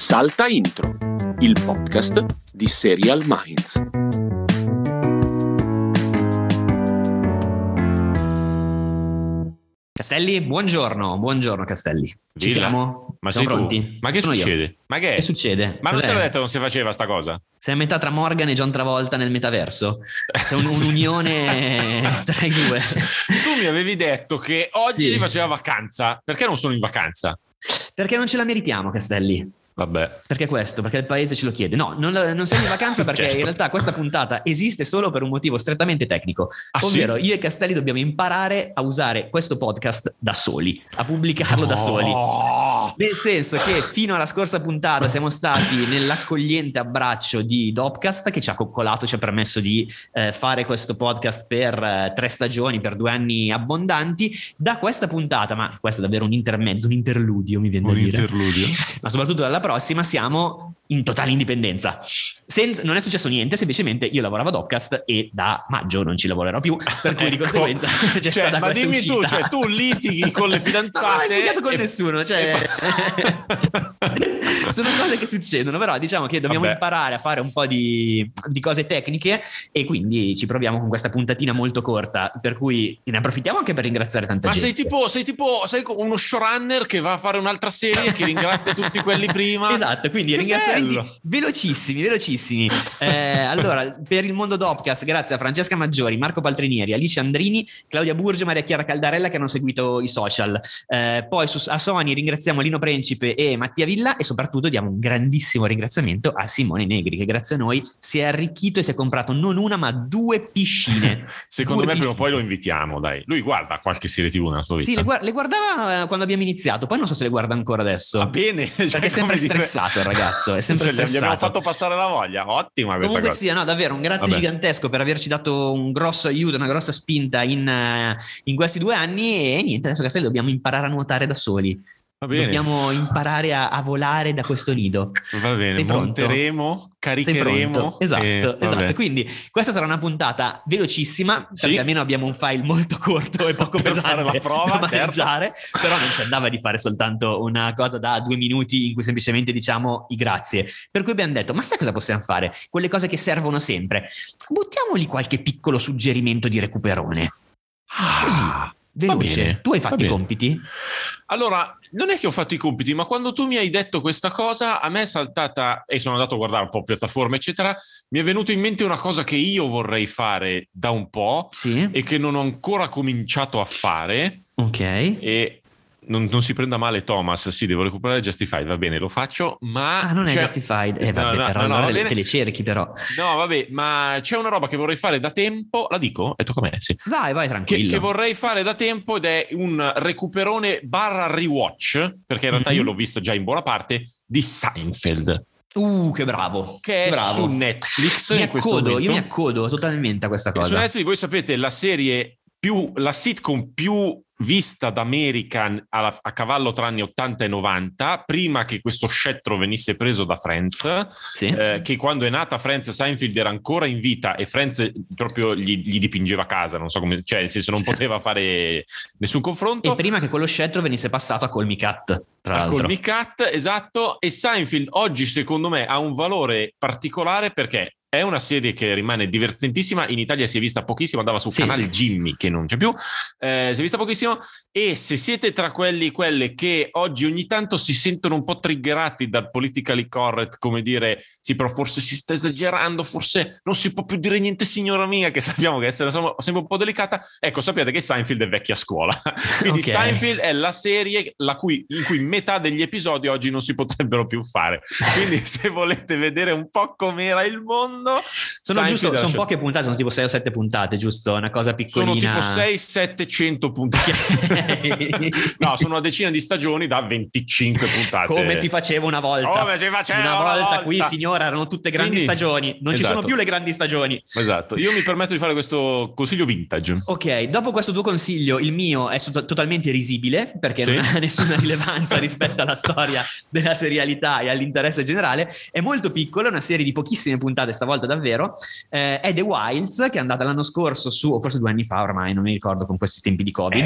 Salta Intro, il podcast di Serial Minds. Castelli, buongiorno Castelli. Ci siamo? Ma siamo pronti? Tu? Ma che sono succede? Io. Ma che? Che succede? Ma non se l'ho detto, non si faceva sta cosa? Sei a metà tra Morgan e John Travolta nel metaverso. C'è un'unione tra i due. Tu mi avevi detto che oggi si faceva vacanza. Perché non sono in vacanza? Perché non ce la meritiamo, Castelli. Vabbè. Perché questo? Perché il paese ce lo chiede. No, non siamo in vacanza perché certo. In realtà questa puntata esiste solo per un motivo strettamente tecnico. Ovvero io e Castelli dobbiamo imparare a usare questo podcast da soli, a pubblicarlo da soli. Nel senso che fino alla scorsa puntata siamo stati nell'accogliente abbraccio di Dopcast, che ci ha coccolato, ci ha permesso di fare questo podcast per 3 stagioni, per 2 anni abbondanti. Da questa puntata, ma questo è davvero un intermezzo, un interludio mi viene da dire. Ma soprattutto dalla prossima siamo in totale indipendenza. Non è successo niente, semplicemente io lavoravo a Dopcast e da maggio non ci lavorerò più, per cui ecco. Di conseguenza c'è stata ma dimmi uscita. tu litighi con le fidanzate? No, non ho litigato con nessuno, sono cose che succedono, però diciamo che dobbiamo imparare a fare un po' di cose tecniche e quindi ci proviamo con questa puntatina molto corta, per cui ne approfittiamo anche per ringraziare tanta gente. Ma sei tipo sai, uno showrunner che va a fare un'altra serie che ringrazia tutti quelli prima. Esatto, quindi ringraziamo velocissimi. Allora, per il mondo Dopcast, grazie a Francesca Maggiori, Marco Paltrinieri, Alice Andrini, Claudia Burgio, Maria Chiara Caldarella che hanno seguito i social. Poi a Sony ringraziamo Lino Principe e Mattia Villa e soprattutto diamo un grandissimo ringraziamento a Simone Negri che grazie a noi si è arricchito e si è comprato non una ma 2 piscine. Secondo me prima o poi lo invitiamo, dai. Lui guarda qualche serie TV nella sua vita. Sì, le guardava quando abbiamo iniziato, poi non so se le guarda ancora adesso. Va bene. Perché è sempre stressato il ragazzo, è sempre stressato. Gli abbiamo fatto passare la voglia, ottima questa comunque cosa. Sì, no, davvero un grazie gigantesco per averci dato un grosso aiuto, una grossa spinta in questi 2 anni e niente, adesso Castelli dobbiamo imparare a nuotare da soli. Va bene. Dobbiamo imparare a volare da questo nido. Va bene, monteremo, caricheremo. Esatto. Quindi questa sarà una puntata velocissima, perché almeno abbiamo un file molto corto e poco per pesante fare la prova, da mangiare, però non ci andava di fare soltanto una cosa da 2 minuti in cui semplicemente diciamo i grazie. Per cui abbiamo detto, ma sai cosa possiamo fare? Quelle cose che servono sempre. Buttiamoli qualche piccolo suggerimento di recuperone. Così. Veloce. Tu hai fatto i compiti? Allora, non è che ho fatto i compiti, ma quando tu mi hai detto questa cosa, a me è saltata, e sono andato a guardare un po' piattaforme eccetera, mi è venuto in mente una cosa che io vorrei fare da un po' e che non ho ancora cominciato a fare. Ok. E non si prenda male Thomas, devo recuperare Justified, va bene, lo faccio, ma... Ah, non è Justified, te le cerchi però. No, vabbè, ma c'è una roba che vorrei fare da tempo, la dico? È tocca a me, Vai, tranquillo. Che vorrei fare da tempo ed è un recuperone / rewatch, perché in realtà io l'ho visto già in buona parte, di Seinfeld. Che bravo! Su Netflix mi accodo totalmente a questa cosa. Su Netflix, voi sapete, la sitcom più vista d'American a cavallo tra anni 80 e 90, prima che questo scettro venisse preso da Friends, che quando è nata Friends Seinfeld era ancora in vita e Friends proprio gli dipingeva casa, non so come, non poteva fare nessun confronto. E prima che quello scettro venisse passato a Call Me Kat, tra l'altro. A Call Me Kat, esatto, e Seinfeld oggi secondo me ha un valore particolare perché è una serie che rimane divertentissima, in Italia si è vista pochissimo, andava su canale Jimmy che non c'è più, si è vista pochissimo e se siete tra quelle che oggi ogni tanto si sentono un po' triggerati dal politically correct, come dire, sì però forse si sta esagerando, forse non si può più dire niente signora mia, che sappiamo che essere sempre un po' delicata, ecco sappiate che Seinfeld è vecchia scuola, quindi Seinfeld è la serie in cui metà degli episodi oggi non si potrebbero più fare, quindi se volete vedere un po' com'era il mondo. Sono poche puntate, sono tipo 6 o 7 puntate, giusto? Una cosa piccolina. Sono tipo 6-700 puntate. No, sono una decina di stagioni da 25 puntate. Come si faceva una volta. Una volta qui, signora, erano tutte grandi stagioni. Non ci sono più le grandi stagioni. Esatto. Io mi permetto di fare questo consiglio vintage. Ok, dopo questo tuo consiglio, il mio è totalmente risibile, perché non ha nessuna rilevanza rispetto alla storia della serialità e all'interesse generale. È molto piccolo, è una serie di pochissime puntate, sta volta davvero, è The Wilds, che è andata l'anno scorso su, o forse 2 anni fa ormai, non mi ricordo con questi tempi di Covid,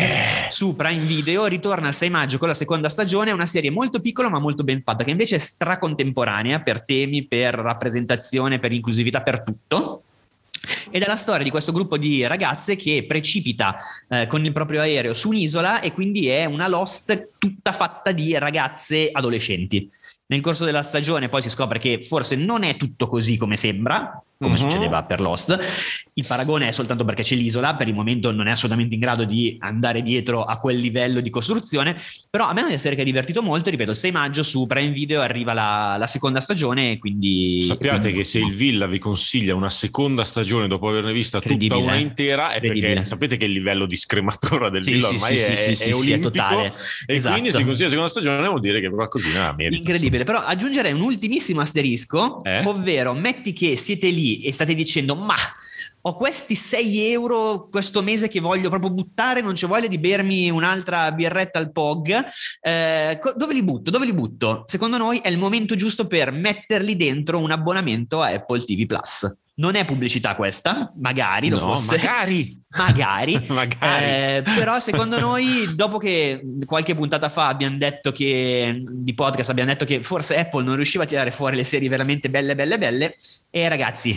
su Prime Video. Ritorna il 6 maggio con la seconda stagione. È una serie molto piccola ma molto ben fatta, che invece è stracontemporanea per temi, per rappresentazione, per inclusività, per tutto. Ed è la storia di questo gruppo di ragazze che precipita con il proprio aereo su un'isola, e quindi è una Lost tutta fatta di ragazze adolescenti. Nel corso della stagione poi si scopre che forse non è tutto così come sembra, come succedeva per Lost. Il paragone è soltanto perché c'è l'isola, per il momento non è assolutamente in grado di andare dietro a quel livello di costruzione, però a me è una serie che ha divertito molto. Ripeto, il 6 maggio su Prime Video arriva la seconda stagione, quindi sappiate che se il Villa vi consiglia una seconda stagione dopo averne vista tutta una intera è perché sapete che il livello di scrematura del Villa ormai è olimpico, e quindi se consiglia la seconda stagione vuol dire che qualcosina merita. Incredibile, però aggiungerei un ultimissimo asterisco, ovvero metti che siete lì e state dicendo: ma ho questi 6 euro questo mese che voglio proprio buttare, non c'è voglia di bermi un'altra birretta al POG, dove li butto? Secondo noi è il momento giusto per metterli dentro un abbonamento a Apple TV Plus. Non è pubblicità questa, magari lo fosse. Magari. Però secondo noi, dopo che qualche puntata fa abbiamo detto che di podcast abbiamo detto che forse Apple non riusciva a tirare fuori le serie veramente belle, e ragazzi,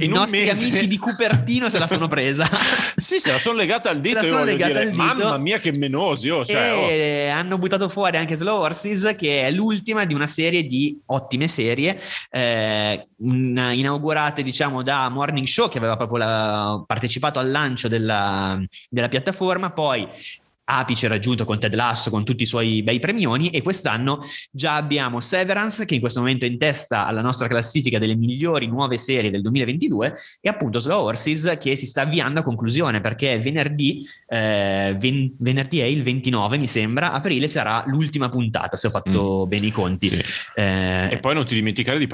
i nostri amici di Cupertino se la sono presa. Sì, se la sono legata al dito, mamma mia che menosi, hanno buttato fuori anche Slow Horses, che è l'ultima di una serie di ottime serie inaugurate, diciamo, da Morning Show, che aveva proprio partecipato al lancio della piattaforma. Poi apice raggiunto con Ted Lasso, con tutti i suoi bei premioni, e quest'anno già abbiamo Severance, che in questo momento è in testa alla nostra classifica delle migliori nuove serie del 2022, e appunto Slow Horses, che si sta avviando a conclusione, perché venerdì è il 29 mi sembra aprile, sarà l'ultima puntata se ho fatto bene i conti, sì. E poi non ti dimenticare di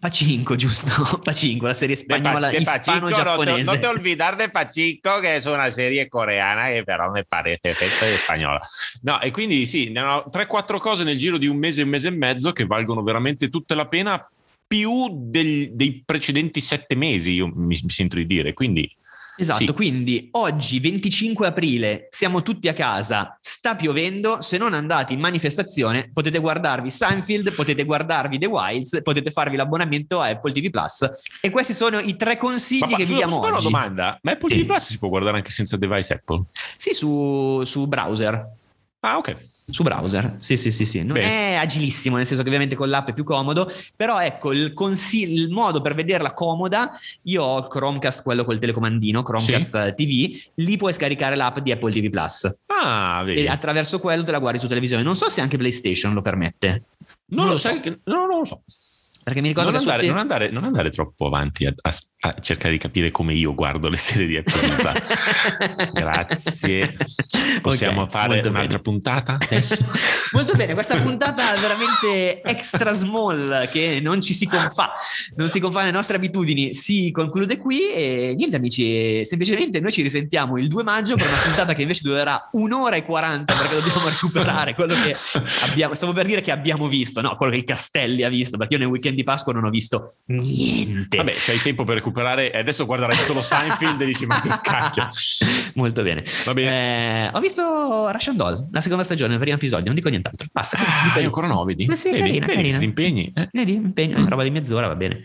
Pachinko, giusto? Pachinko, la serie spagnola ispano-giapponese. No te olvidar de Pachinko, che è una serie coreana che però mi pare perfetta spagnola. No, e quindi sì, ne ho 3-4 cose nel giro di un mese e mezzo che valgono veramente tutta la pena, più dei precedenti 7 mesi, io mi sento di dire, quindi... Esatto, sì. Quindi oggi 25 aprile siamo tutti a casa, sta piovendo, se non andate in manifestazione potete guardarvi Seinfeld, potete guardarvi The Wilds, potete farvi l'abbonamento a Apple TV Plus, e questi sono i 3 consigli che vi diamo oggi. Ma posso fare una domanda? Ma Apple TV Plus si può guardare anche senza device Apple? Sì, su browser. Ah, ok. Su browser, sì. Non è agilissimo, nel senso che ovviamente con l'app è più comodo, però ecco il modo per vederla comoda. Io ho il Chromecast, quello col telecomandino, Chromecast TV, lì puoi scaricare l'app di Apple TV Plus. Ah, vedi. E attraverso quello te la guardi su televisione. Non so se anche PlayStation lo permette. Non lo so. Perché mi ricordo non andare troppo avanti a cercare di capire come io guardo le serie di attualità. Grazie. Possiamo fare un'altra puntata adesso? Molto bene, questa puntata veramente extra small, che non ci si confà, alle nostre abitudini, si conclude qui. E niente amici, semplicemente noi ci risentiamo il 2 maggio per una puntata che invece durerà 1 ora e 40, perché dobbiamo recuperare quello che abbiamo, stavo per dire che abbiamo visto, no, quello che il Castelli ha visto, perché io nel weekend di Pasqua non ho visto niente. Vabbè, c'hai tempo per recuperare, e adesso guarderai solo Seinfeld e dici ma che cacchio. Molto bene, va bene. Ho visto Russian Doll, la seconda stagione, il primo episodio, non dico nient'altro, basta. Io ancora no, vedi? Ma sì, carina. Ti impegni? Roba di mezz'ora, va bene.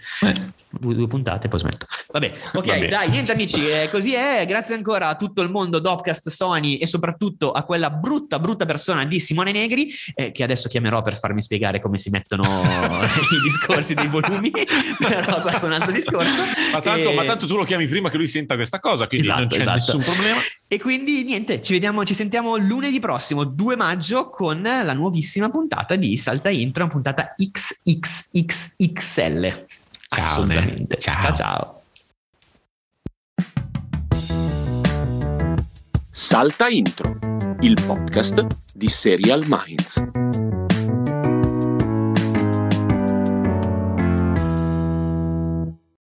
2 puntate poi smetto. Vabbè, ok, va bene. Dai, niente amici, così è. Grazie ancora a tutto il mondo Dopcast, Sony, e soprattutto a quella brutta persona di Simone Negri, che adesso chiamerò per farmi spiegare come si mettono i discorsi dei volumi, però questo è un altro discorso. Ma tanto tu lo chiami prima che lui senta questa cosa, quindi non c'è nessun problema. E quindi niente, ci sentiamo lunedì prossimo, 2 maggio, con la nuovissima puntata di Salta Intro, una puntata XXXXL. Ciao, assolutamente. Ciao. Salta Intro, il podcast di Serial Minds.